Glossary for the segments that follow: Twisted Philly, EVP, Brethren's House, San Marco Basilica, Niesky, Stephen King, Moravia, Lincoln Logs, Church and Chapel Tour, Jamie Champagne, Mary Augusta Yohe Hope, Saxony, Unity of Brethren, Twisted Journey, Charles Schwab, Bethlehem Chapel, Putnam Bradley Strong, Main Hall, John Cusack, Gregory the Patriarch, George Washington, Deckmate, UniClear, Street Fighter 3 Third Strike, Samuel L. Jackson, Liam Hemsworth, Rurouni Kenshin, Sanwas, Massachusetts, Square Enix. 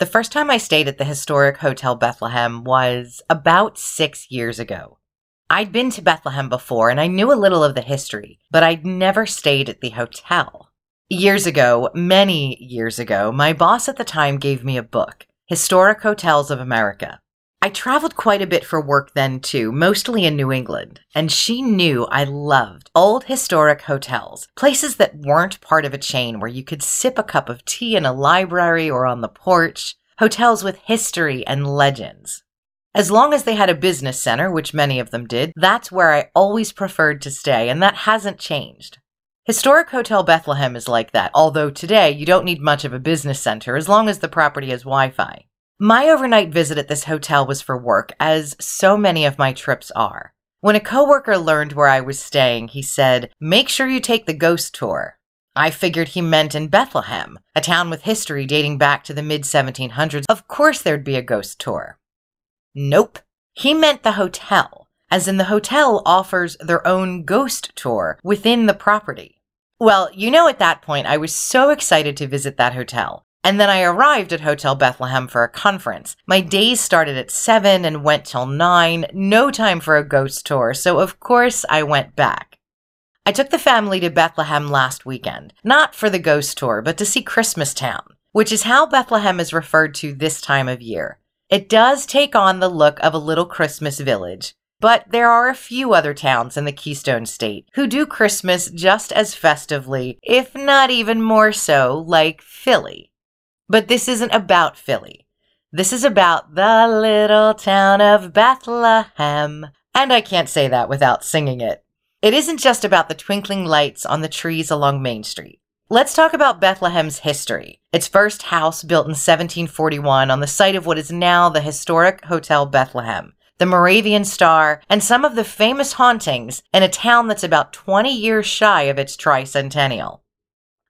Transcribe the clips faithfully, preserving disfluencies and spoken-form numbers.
The first time I stayed at the Historic Hotel Bethlehem was about six years ago. I'd been to Bethlehem before, and I knew a little of the history, but I'd never stayed at the hotel. Years ago, many years ago, my boss at the time gave me a book, Historic Hotels of America. I traveled quite a bit for work then, too, mostly in New England, and she knew I loved old historic hotels, places that weren't part of a chain where you could sip a cup of tea in a library or on the porch, hotels with history and legends. As long as they had a business center, which many of them did, that's where I always preferred to stay, and that hasn't changed. Historic Hotel Bethlehem is like that, although today you don't need much of a business center as long as the property has Wi-Fi. My overnight visit at this hotel was for work, as so many of my trips are. When a coworker learned where I was staying, he said, "Make sure you take the ghost tour." I figured he meant in Bethlehem, a town with history dating back to the mid seventeen hundreds. Of course there'd be a ghost tour. Nope. He meant the hotel, as in the hotel offers their own ghost tour within the property. Well, you know, at that point, I was so excited to visit that hotel. And then I arrived at Hotel Bethlehem for a conference. My days started at seven and went till nine. No time for a ghost tour, so of course I went back. I took the family to Bethlehem last weekend, not for the ghost tour, but to see Christmastown, which is how Bethlehem is referred to this time of year. It does take on the look of a little Christmas village, but there are a few other towns in the Keystone State who do Christmas just as festively, if not even more so, like Philly. But this isn't about Philly. This is about the little town of Bethlehem, and I can't say that without singing it. It isn't just about the twinkling lights on the trees along Main Street. Let's talk about Bethlehem's history. Its first house, built in seventeen forty-one on the site of what is now the Historic Hotel Bethlehem, the Moravian Star, and some of the famous hauntings in a town that's about twenty years shy of its tricentennial.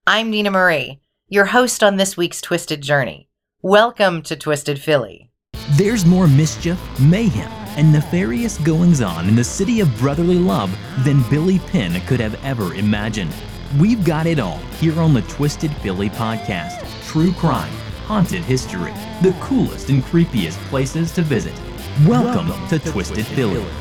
I'm Nina Marie, your host on this week's Twisted Journey. Welcome to Twisted Philly. There's more mischief, mayhem, and nefarious goings-on in the city of brotherly love than Billy Penn could have ever imagined. We've got it all here on the Twisted Philly podcast. True crime, haunted history, the coolest and creepiest places to visit. Welcome, Welcome to, to Twisted, Twisted Philly. Philly.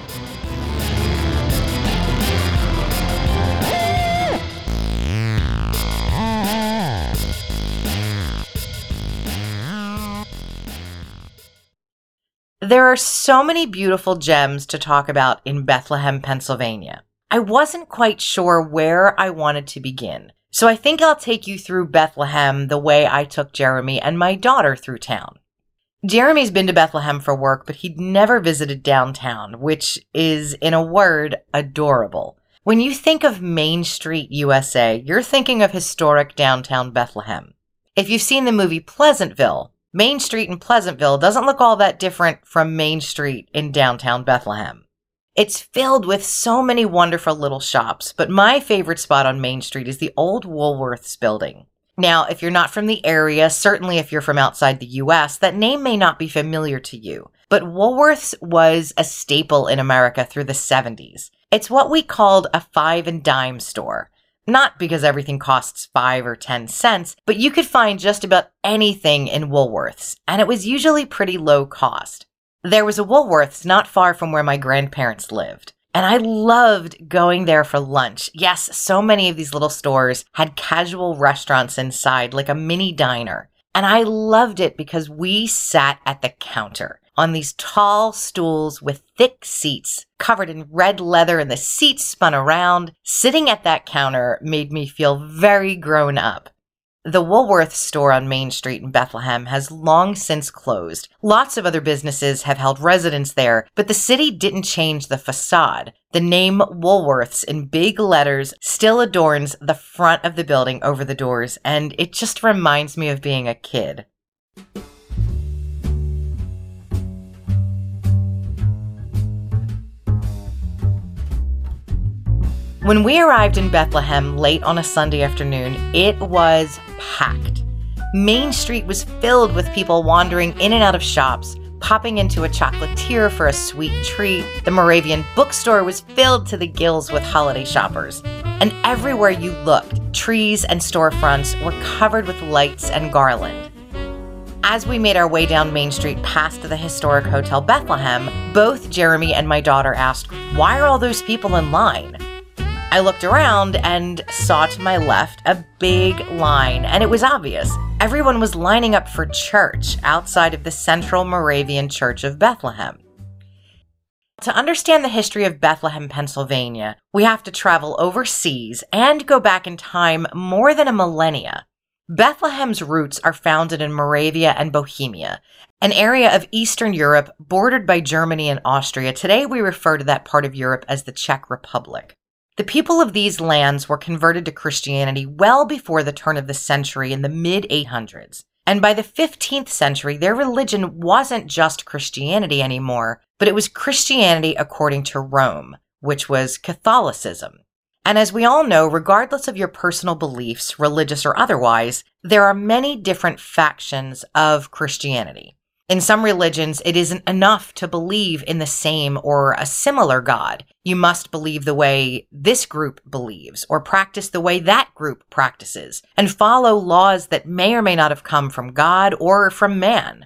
There are so many beautiful gems to talk about in Bethlehem, Pennsylvania. I wasn't quite sure where I wanted to begin, so I think I'll take you through Bethlehem the way I took Jeremy and my daughter through town. Jeremy's been to Bethlehem for work, but he'd never visited downtown, which is, in a word, adorable. When you think of Main Street, U S A, you're thinking of historic downtown Bethlehem. If you've seen the movie Pleasantville, Main Street in Pleasantville doesn't look all that different from Main Street in downtown Bethlehem. It's filled with so many wonderful little shops, but my favorite spot on Main Street is the old Woolworths building. Now, if you're not from the area, certainly if you're from outside the U S, that name may not be familiar to you, but Woolworths was a staple in America through the seventies. It's what we called a five and dime store. Not because everything costs five or ten cents, but you could find just about anything in Woolworths, and it was usually pretty low cost. There was a Woolworths not far from where my grandparents lived, and I loved going there for lunch. Yes, so many of these little stores had casual restaurants inside, like a mini diner, and I loved it because we sat at the counter on these tall stools with thick seats covered in red leather, and the seats spun around. Sitting at that counter made me feel very grown up. The Woolworths store on Main Street in Bethlehem has long since closed. Lots of other businesses have held residence there, but the city didn't change the facade. The name Woolworths in big letters still adorns the front of the building over the doors, and it just reminds me of being a kid. When we arrived in Bethlehem late on a Sunday afternoon, it was packed. Main Street was filled with people wandering in and out of shops, popping into a chocolatier for a sweet treat. The Moravian Bookstore was filled to the gills with holiday shoppers. And everywhere you looked, trees and storefronts were covered with lights and garland. As we made our way down Main Street past the historic Hotel Bethlehem, both Jeremy and my daughter asked, "Why are all those people in line?" I looked around and saw to my left a big line, and it was obvious. Everyone was lining up for church outside of the Central Moravian Church of Bethlehem. To understand the history of Bethlehem, Pennsylvania, we have to travel overseas and go back in time more than a millennia. Bethlehem's roots are founded in Moravia and Bohemia, an area of Eastern Europe bordered by Germany and Austria. Today we refer to that part of Europe as the Czech Republic. The people of these lands were converted to Christianity well before the turn of the century in the mid eight hundreds. And by the fifteenth century, their religion wasn't just Christianity anymore, but it was Christianity according to Rome, which was Catholicism. And as we all know, regardless of your personal beliefs, religious or otherwise, there are many different factions of Christianity. In some religions, it isn't enough to believe in the same or a similar God. You must believe the way this group believes, or practice the way that group practices, and follow laws that may or may not have come from God or from man.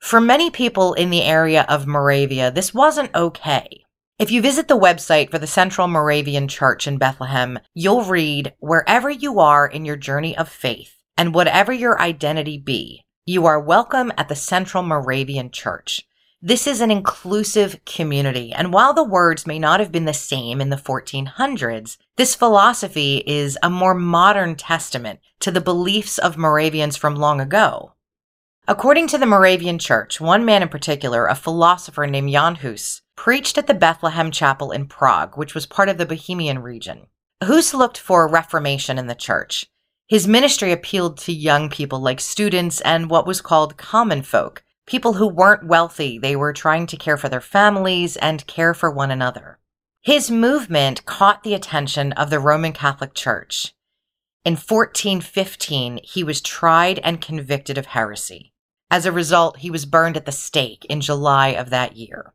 For many people in the area of Moravia, this wasn't okay. If you visit the website for the Central Moravian Church in Bethlehem, you'll read, "Wherever you are in your journey of faith, and whatever your identity be, you are welcome at the Central Moravian Church. This is an inclusive community, and while the words may not have been the same in the fourteen hundreds, this philosophy is a more modern testament to the beliefs of Moravians from long ago." According to the Moravian Church, one man in particular, a philosopher named Jan Hus, preached at the Bethlehem Chapel in Prague, which was part of the Bohemian region. Hus looked for a reformation in the church. His ministry appealed to young people like students and what was called common folk, people who weren't wealthy. They were trying to care for their families and care for one another. His movement caught the attention of the Roman Catholic Church. In fourteen fifteen, he was tried and convicted of heresy. As a result, he was burned at the stake in July of that year.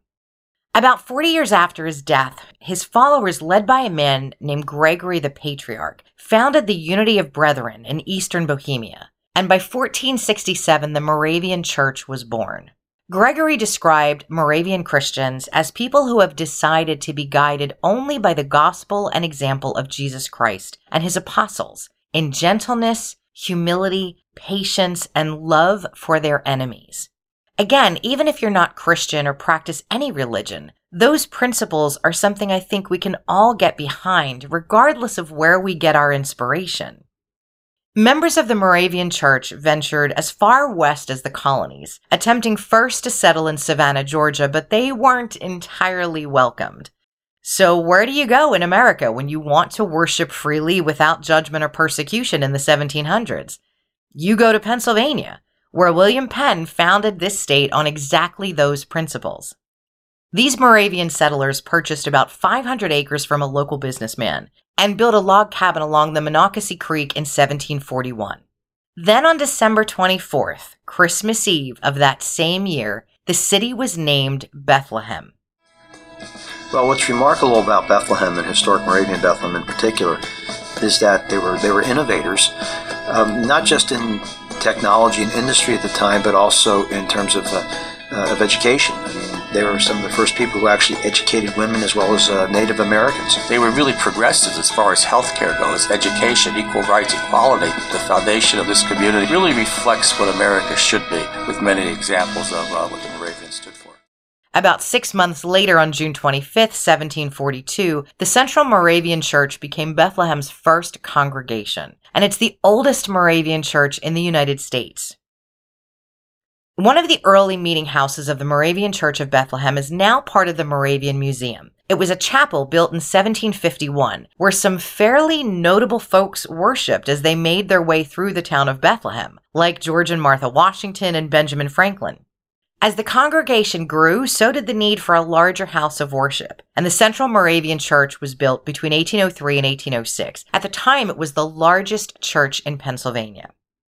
About forty years after his death, his followers, led by a man named Gregory the Patriarch, founded the Unity of Brethren in eastern Bohemia, and by fourteen sixty-seven, the Moravian Church was born. Gregory described Moravian Christians as people who have decided to be guided only by the gospel and example of Jesus Christ and his apostles in gentleness, humility, patience, and love for their enemies. Again, even if you're not Christian or practice any religion, those principles are something I think we can all get behind, regardless of where we get our inspiration. Members of the Moravian Church ventured as far west as the colonies, attempting first to settle in Savannah, Georgia, but they weren't entirely welcomed. So where do you go in America when you want to worship freely without judgment or persecution in the seventeen hundreds? You go to Pennsylvania, where William Penn founded this state on exactly those principles. These Moravian settlers purchased about five hundred acres from a local businessman and built a log cabin along the Monocacy Creek in seventeen forty-one. Then on December twenty-fourth, Christmas Eve of that same year, the city was named Bethlehem. Well, what's remarkable about Bethlehem, and historic Moravian Bethlehem in particular, is that they were, they were innovators, um, not just in technology and industry at the time, but also in terms of, uh, uh, of education. I mean, they were some of the first people who actually educated women as well as uh, Native Americans. They were really progressive as far as healthcare goes, education, equal rights, equality. The foundation of this community really reflects what America should be, with many examples of uh, what the Moravians stood for. About six months later, on June twenty-fifth, seventeen forty-two, the Central Moravian Church became Bethlehem's first congregation, and it's the oldest Moravian church in the United States. One of the early meeting houses of the Moravian Church of Bethlehem is now part of the Moravian Museum. It was a chapel built in seventeen fifty-one, where some fairly notable folks worshipped as they made their way through the town of Bethlehem, like George and Martha Washington and Benjamin Franklin. As the congregation grew, so did the need for a larger house of worship, and the Central Moravian Church was built between eighteen oh three and eighteen oh six. At the time, it was the largest church in Pennsylvania.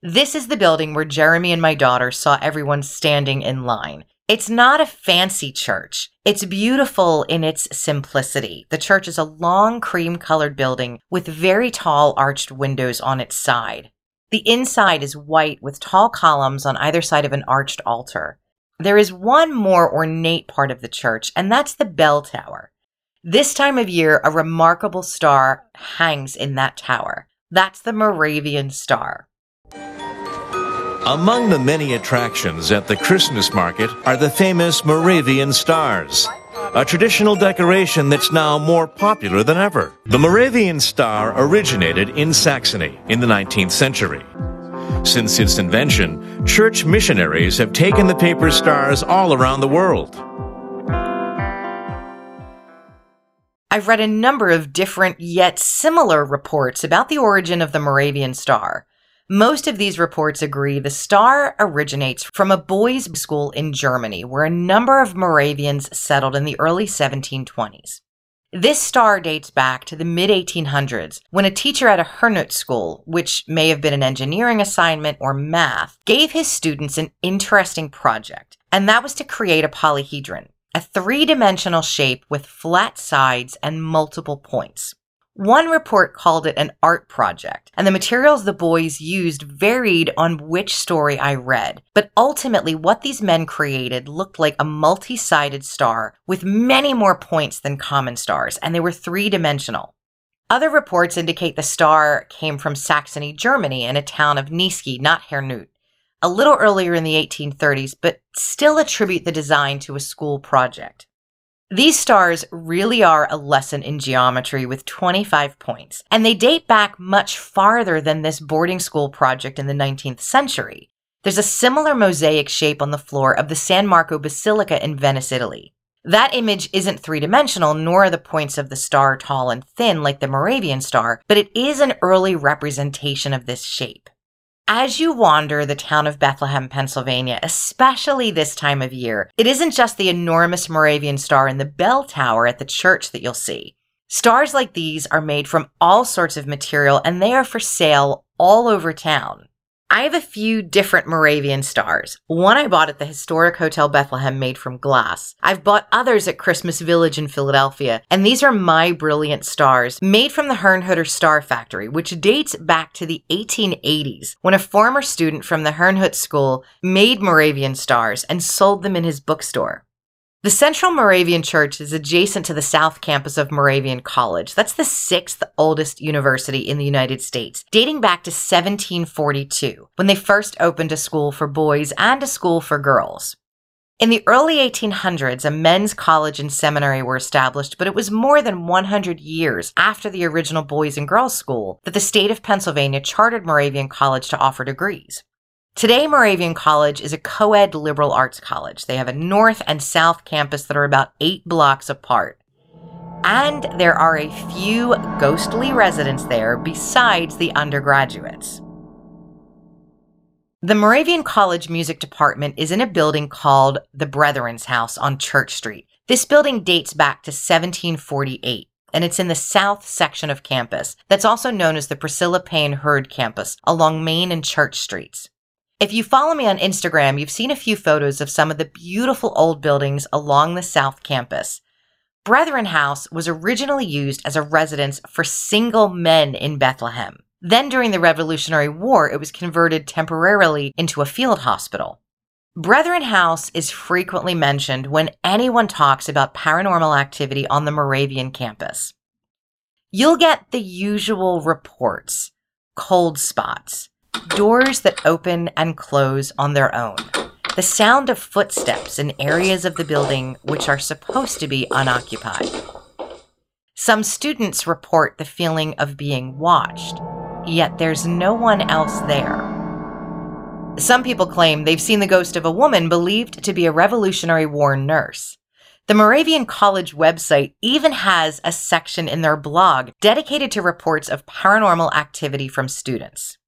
This is the building where Jeremy and my daughter saw everyone standing in line. It's not a fancy church. It's beautiful in its simplicity. The church is a long cream-colored building with very tall arched windows on its side. The inside is white with tall columns on either side of an arched altar. There is one more ornate part of the church, and that's the bell tower. This time of year, a remarkable star hangs in that tower. That's the Moravian Star. Among the many attractions at the Christmas market are the famous Moravian stars, a traditional decoration that's now more popular than ever. The Moravian Star originated in Saxony in the nineteenth century. Since its invention, church missionaries have taken the paper stars all around the world. I've read a number of different yet similar reports about the origin of the Moravian Star. Most of these reports agree the star originates from a boys' school in Germany, where a number of Moravians settled in the early seventeen twenties. This star dates back to the mid eighteen hundreds, when a teacher at a Herrnhut school, which may have been an engineering assignment or math, gave his students an interesting project, and that was to create a polyhedron, a three-dimensional shape with flat sides and multiple points. One report called it an art project, and the materials the boys used varied on which story I read, but ultimately what these men created looked like a multi-sided star with many more points than common stars, and they were three-dimensional. Other reports indicate the star came from Saxony, Germany, in a town of Niesky, not Herrnhut, a little earlier in the eighteen thirties, but still attribute the design to a school project. These stars really are a lesson in geometry with twenty-five points, and they date back much farther than this boarding school project in the nineteenth century. There's a similar mosaic shape on the floor of the San Marco Basilica in Venice, Italy. That image isn't three-dimensional, nor are the points of the star tall and thin like the Moravian Star, but it is an early representation of this shape. As you wander the town of Bethlehem, Pennsylvania, especially this time of year, it isn't just the enormous Moravian Star in the bell tower at the church that you'll see. Stars like these are made from all sorts of material, and they are for sale all over town. I have a few different Moravian stars. One I bought at the Historic Hotel Bethlehem made from glass. I've bought others at Christmas Village in Philadelphia, and these are my brilliant stars, made from the Herrnhuter Star Factory, which dates back to the eighteen eighties, when a former student from the Herrnhut School made Moravian stars and sold them in his bookstore. The Central Moravian Church is adjacent to the South Campus of Moravian College. That's the sixth oldest university in the United States, dating back to seventeen forty-two, when they first opened a school for boys and a school for girls. In the early eighteen hundreds, a men's college and seminary were established, but it was more than one hundred years after the original boys and girls school that the state of Pennsylvania chartered Moravian College to offer degrees. Today, Moravian College is a co-ed liberal arts college. They have a north and south campus that are about eight blocks apart. And there are a few ghostly residents there besides the undergraduates. The Moravian College music department is in a building called the Brethren's House on Church Street. This building dates back to seventeen forty-eight. And it's in the south section of campus that's also known as the Priscilla Payne Hurd campus along Main and Church Streets. If you follow me on Instagram, you've seen a few photos of some of the beautiful old buildings along the South Campus. Brethren House was originally used as a residence for single men in Bethlehem. Then during the Revolutionary War, it was converted temporarily into a field hospital. Brethren House is frequently mentioned when anyone talks about paranormal activity on the Moravian campus. You'll get the usual reports, cold spots, doors that open and close on their own, the sound of footsteps in areas of the building which are supposed to be unoccupied. Some students report the feeling of being watched, yet there's no one else there. Some people claim they've seen the ghost of a woman believed to be a Revolutionary War nurse. The Moravian College website even has a section in their blog dedicated to reports of paranormal activity from students.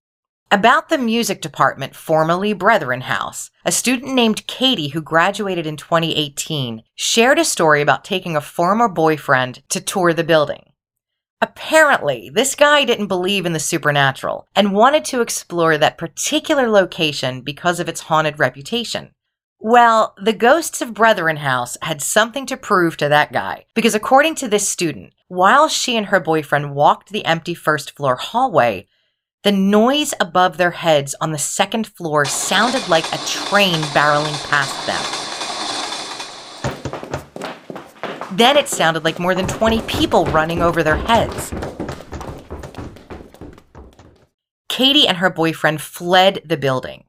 About the music department, formerly Brethren House, a student named Katie who graduated in twenty eighteen shared a story about taking a former boyfriend to tour the building. Apparently, this guy didn't believe in the supernatural and wanted to explore that particular location because of its haunted reputation. Well, the ghosts of Brethren House had something to prove to that guy, because according to this student, while she and her boyfriend walked the empty first floor hallway, The noise above their heads on the second floor sounded like a train barreling past them. Then it sounded like more than twenty people running over their heads. Katie and her boyfriend fled the building.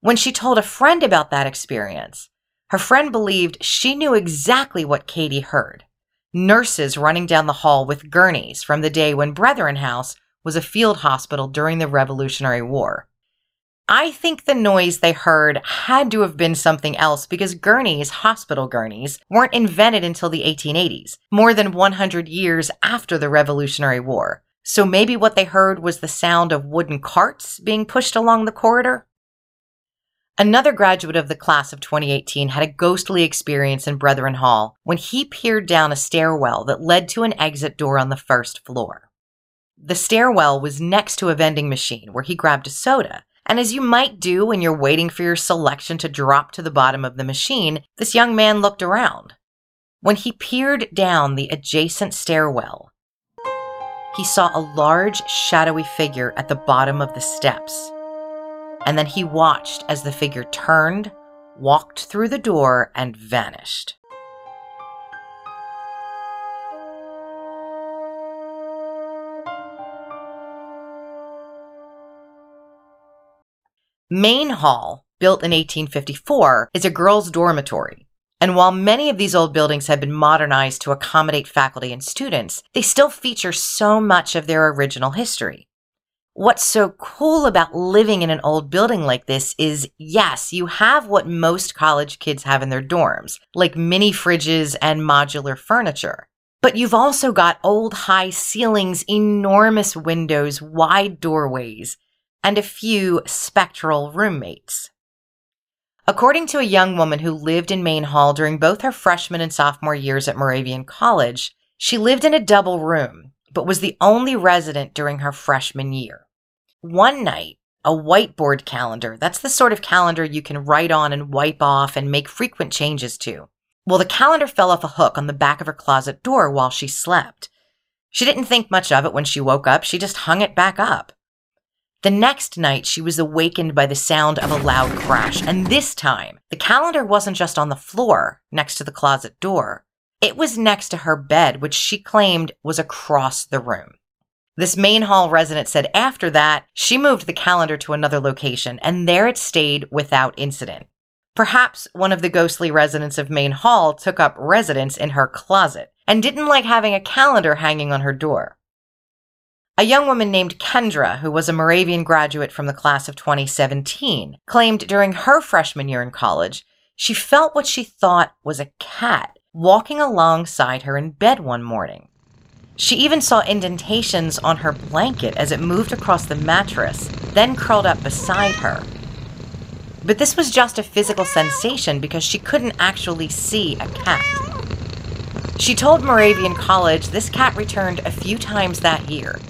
When she told a friend about that experience, her friend believed she knew exactly what Katie heard. Nurses running down the hall with gurneys from the day when Brethren's House was a field hospital during the Revolutionary War. I think the noise they heard had to have been something else because gurneys, hospital gurneys, weren't invented until the eighteen eighties, more than one hundred years after the Revolutionary War. So maybe what they heard was the sound of wooden carts being pushed along the corridor? Another graduate of the class of twenty eighteen had a ghostly experience in Brethren's Hall when he peered down a stairwell that led to an exit door on the first floor. The stairwell was next to a vending machine where he grabbed a soda, and as you might do when you're waiting for your selection to drop to the bottom of the machine, this young man looked around. When he peered down the adjacent stairwell, he saw a large, shadowy figure at the bottom of the steps. And then he watched as the figure turned, walked through the door, and vanished. Main Hall, built in eighteen fifty-four, is a girls' dormitory. And while many of these old buildings have been modernized to accommodate faculty and students, they still feature so much of their original history. What's so cool about living in an old building like this is, yes, you have what most college kids have in their dorms, like mini fridges and modular furniture. But you've also got old high ceilings, enormous windows, wide doorways, and a few spectral roommates. According to a young woman who lived in Main Hall during both her freshman and sophomore years at Moravian College, she lived in a double room, but was the only resident during her freshman year. One night, a whiteboard calendar, that's the sort of calendar you can write on and wipe off and make frequent changes to. Well, the calendar fell off a hook on the back of her closet door while she slept. She didn't think much of it when she woke up, she just hung it back up. The next night, she was awakened by the sound of a loud crash, and this time, the calendar wasn't just on the floor next to the closet door. It was next to her bed, which she claimed was across the room. This Main Hall resident said after that, she moved the calendar to another location, and there it stayed without incident. Perhaps one of the ghostly residents of Main Hall took up residence in her closet and didn't like having a calendar hanging on her door. A young woman named Kendra, who was a Moravian graduate from the class of twenty seventeen, claimed during her freshman year in college, she felt what she thought was a cat walking alongside her in bed one morning. She even saw indentations on her blanket as it moved across the mattress, then curled up beside her. But this was just a physical sensation because she couldn't actually see a cat. She told Moravian College this cat returned a few times that year.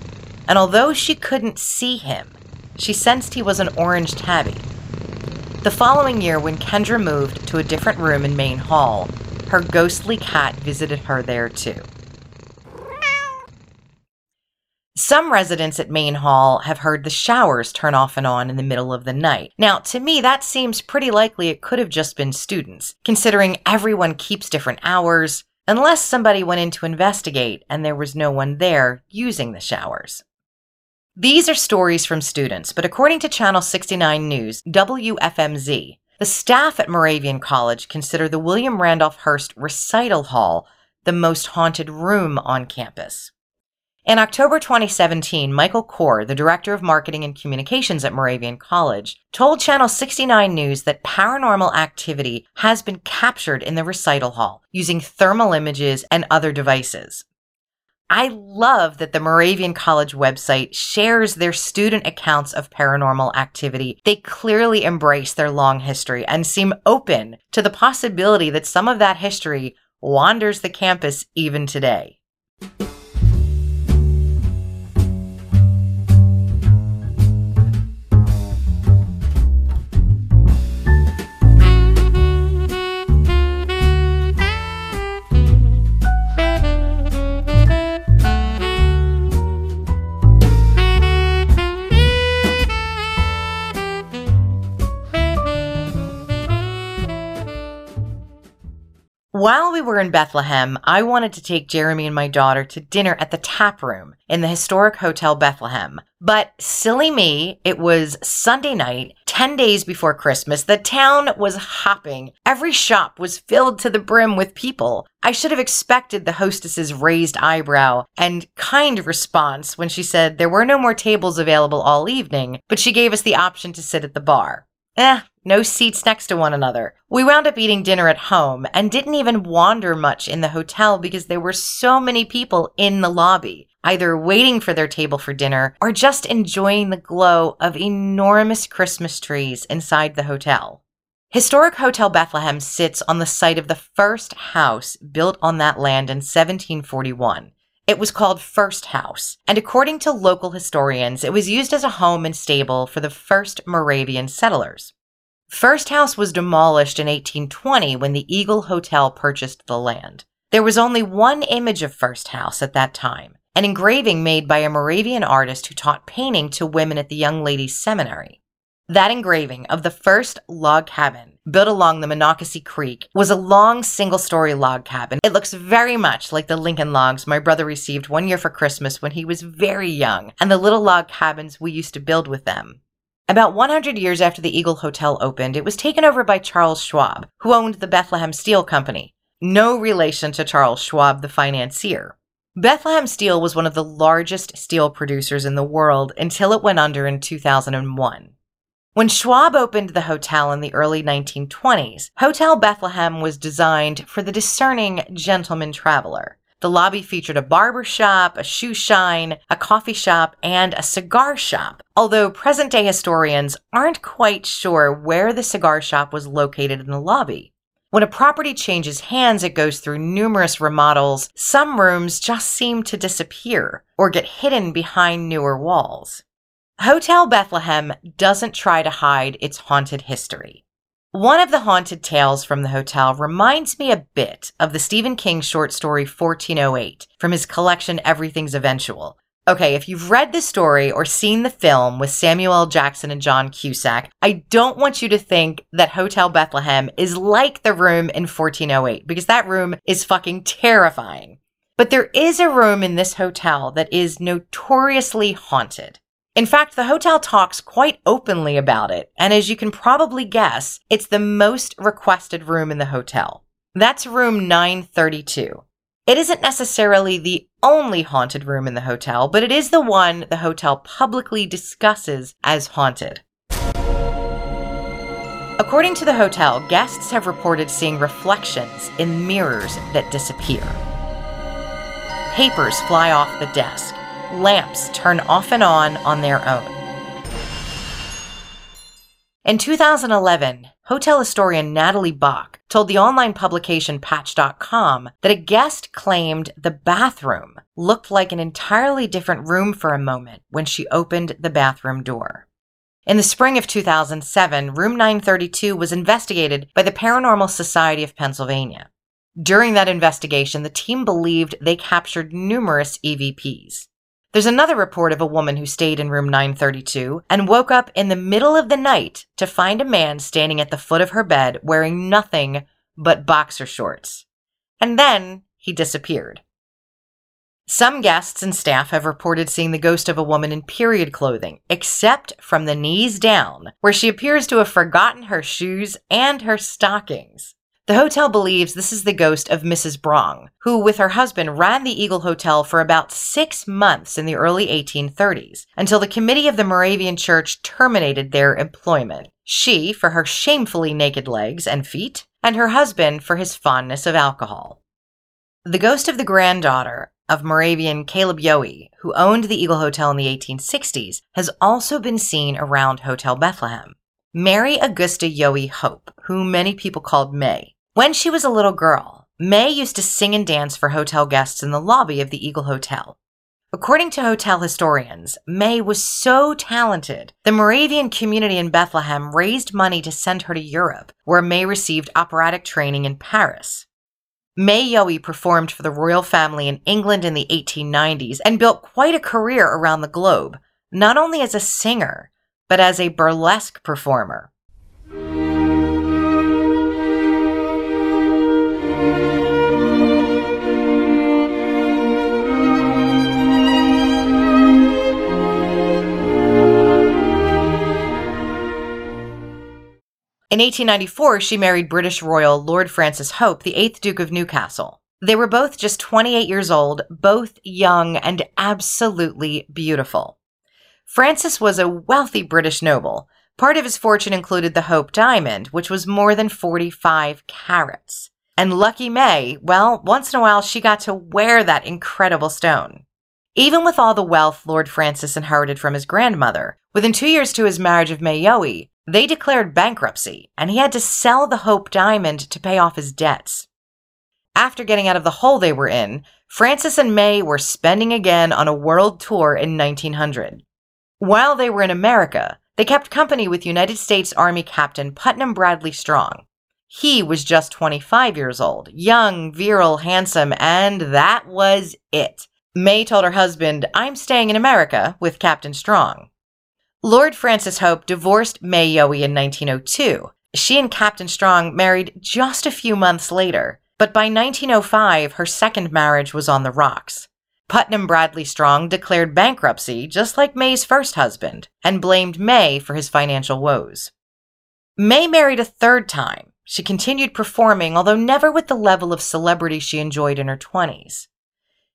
And although she couldn't see him, she sensed he was an orange tabby. The following year, when Kendra moved to a different room in Main Hall, her ghostly cat visited her there too. Some residents at Main Hall have heard the showers turn off and on in the middle of the night. Now, to me, that seems pretty likely it could have just been students, considering everyone keeps different hours, unless somebody went in to investigate and there was no one there using the showers. These are stories from students, but according to Channel sixty-nine News, W F M Z, the staff at Moravian College consider the William Randolph Hearst Recital Hall the most haunted room on campus. In October twenty seventeen, Michael Kaur, the Director of Marketing and Communications at Moravian College, told Channel sixty-nine News that paranormal activity has been captured in the recital hall using thermal images and other devices. I love that the Moravian College website shares their student accounts of paranormal activity. They clearly embrace their long history and seem open to the possibility that some of that history wanders the campus even today. while we were in Bethlehem, I wanted to take Jeremy and my daughter to dinner at the Tap Room in the Historic Hotel Bethlehem. But silly me, it was Sunday night, ten days before Christmas. The town was hopping. Every shop was filled to the brim with people. I should have expected the hostess's raised eyebrow and kind response when she said there were no more tables available all evening, but she gave us the option to sit at the bar. Eh, no seats next to one another. We wound up eating dinner at home and didn't even wander much in the hotel because there were so many people in the lobby, either waiting for their table for dinner or just enjoying the glow of enormous Christmas trees inside the hotel. Historic Hotel Bethlehem sits on the site of the first house built on that land in seventeen forty-one. It was called First House, and according to local historians, it was used as a home and stable for the first Moravian settlers. First House was demolished in eighteen twenty when the Eagle Hotel purchased the land. There was only one image of First House at that time, an engraving made by a Moravian artist who taught painting to women at the Young Ladies' Seminary. That engraving of the first log cabin, built along the Monocacy Creek, was a long single-story log cabin. It looks very much like the Lincoln logs my brother received one year for Christmas when he was very young, and the little log cabins we used to build with them. About one hundred years after the Eagle Hotel opened, it was taken over by Charles Schwab, who owned the Bethlehem Steel Company. No relation to Charles Schwab, the financier. Bethlehem Steel was one of the largest steel producers in the world until it went under in two thousand one. When Schwab opened the hotel in the early nineteen twenties, Hotel Bethlehem was designed for the discerning gentleman traveler. The lobby featured a barber shop, a shoe shine, a coffee shop, and a cigar shop, although present-day historians aren't quite sure where the cigar shop was located in the lobby. When a property changes hands, it goes through numerous remodels. Some rooms just seem to disappear or get hidden behind newer walls. Hotel Bethlehem doesn't try to hide its haunted history. One of the haunted tales from the hotel reminds me a bit of the Stephen King short story fourteen oh eight from his collection Everything's Eventual. Okay, if you've read the story or seen the film with Samuel L. Jackson and John Cusack, I don't want you to think that Hotel Bethlehem is like the room in fourteen oh eight, because that room is fucking terrifying. But there is a room in this hotel that is notoriously haunted. In fact, the hotel talks quite openly about it, and as you can probably guess, it's the most requested room in the hotel. That's room nine thirty-two. It isn't necessarily the only haunted room in the hotel, but it is the one the hotel publicly discusses as haunted. According to the hotel, guests have reported seeing reflections in mirrors that disappear. Papers fly off the desk. Lamps turn off and on on their own. In two thousand eleven, hotel historian Natalie Bach told the online publication Patch dot com that a guest claimed the bathroom looked like an entirely different room for a moment when she opened the bathroom door. In the spring of two thousand seven, room nine thirty-two was investigated by the Paranormal Society of Pennsylvania. During that investigation, the team believed they captured numerous E V Ps. There's another report of a woman who stayed in room nine thirty-two and woke up in the middle of the night to find a man standing at the foot of her bed wearing nothing but boxer shorts. And then he disappeared. Some guests and staff have reported seeing the ghost of a woman in period clothing, except from the knees down, where she appears to have forgotten her shoes and her stockings. The hotel believes this is the ghost of Missus Brong, who with her husband ran the Eagle Hotel for about six months in the early eighteen thirties, until the committee of the Moravian Church terminated their employment. She for her shamefully naked legs and feet, and her husband for his fondness of alcohol. The ghost of the granddaughter of Moravian Caleb Yohe, who owned the Eagle Hotel in the eighteen sixties, has also been seen around Hotel Bethlehem. Mary Augusta Yohe Hope, who many people called May. When she was a little girl, May used to sing and dance for hotel guests in the lobby of the Eagle Hotel. According to hotel historians, May was so talented, the Moravian community in Bethlehem raised money to send her to Europe, where May received operatic training in Paris. May Yohe performed for the royal family in England in the eighteen nineties and built quite a career around the globe, not only as a singer, but as a burlesque performer. In eighteen ninety-four, she married British royal Lord Francis Hope, the eighth Duke of Newcastle. They were both just twenty-eight years old, both young and absolutely beautiful. Francis was a wealthy British noble. Part of his fortune included the Hope Diamond, which was more than forty-five carats. And lucky May, well, once in a while she got to wear that incredible stone. Even with all the wealth Lord Francis inherited from his grandmother, within two years to his marriage of May Yohe, they declared bankruptcy, and he had to sell the Hope Diamond to pay off his debts. After getting out of the hole they were in, Francis and May were spending again on a world tour in nineteen hundred. While they were in America, they kept company with United States Army Captain Putnam Bradley Strong. He was just twenty-five years old, young, virile, handsome, and that was it. May told her husband, "I'm staying in America with Captain Strong." Lord Francis Hope divorced May Yohe in nineteen oh two. She and Captain Strong married just a few months later, but by nineteen oh five, her second marriage was on the rocks. Putnam Bradley Strong declared bankruptcy, just like May's first husband, and blamed May for his financial woes. May married a third time. She continued performing, although never with the level of celebrity she enjoyed in her twenties.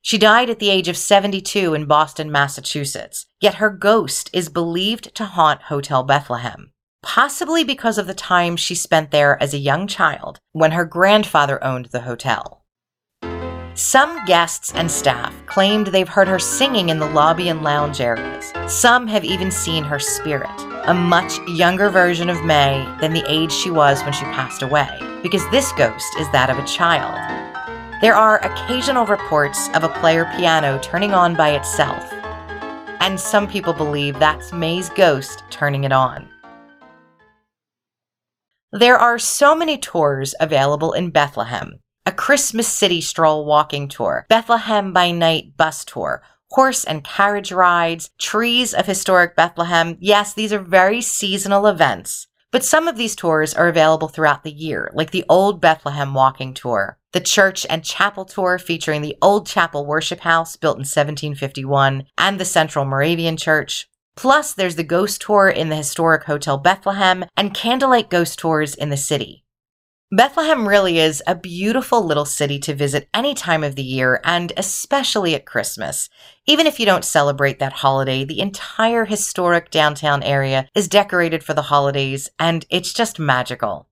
She died at the age of seventy-two in Boston, Massachusetts, yet her ghost is believed to haunt Hotel Bethlehem, possibly because of the time she spent there as a young child when her grandfather owned the hotel. Some guests and staff claimed they've heard her singing in the lobby and lounge areas. Some have even seen her spirit, a much younger version of May than the age she was when she passed away, because this ghost is that of a child. There are occasional reports of a player piano turning on by itself, and some people believe that's May's ghost turning it on. There are so many tours available in Bethlehem: a Christmas City stroll walking tour, Bethlehem by night bus tour, horse and carriage rides, trees of historic Bethlehem. Yes, these are very seasonal events, but some of these tours are available throughout the year, like the Old Bethlehem walking tour, the church and chapel tour featuring the Old Chapel worship house built in seventeen fifty-one and the Central Moravian Church. Plus, there's the ghost tour in the historic Hotel Bethlehem and candlelight ghost tours in the city. Bethlehem really is a beautiful little city to visit any time of the year, and especially at Christmas. Even if you don't celebrate that holiday, the entire historic downtown area is decorated for the holidays, and it's just magical.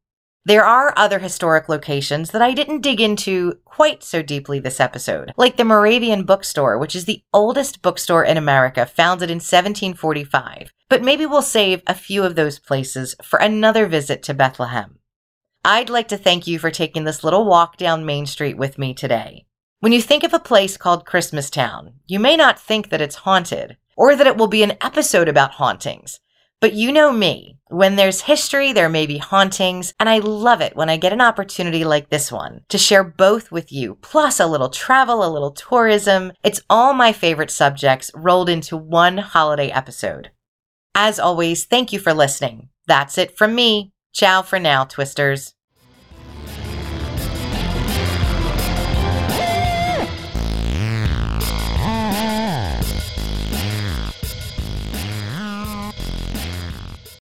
There are other historic locations that I didn't dig into quite so deeply this episode, like the Moravian Bookstore, which is the oldest bookstore in America, founded in seventeen forty-five. But maybe we'll save a few of those places for another visit to Bethlehem. I'd like to thank you for taking this little walk down Main Street with me today. When you think of a place called Christmastown, you may not think that it's haunted, or that it will be an episode about hauntings. But you know me, when there's history, there may be hauntings, and I love it when I get an opportunity like this one to share both with you, plus a little travel, a little tourism. It's all my favorite subjects rolled into one holiday episode. As always, thank you for listening. That's it from me. Ciao for now, Twisters.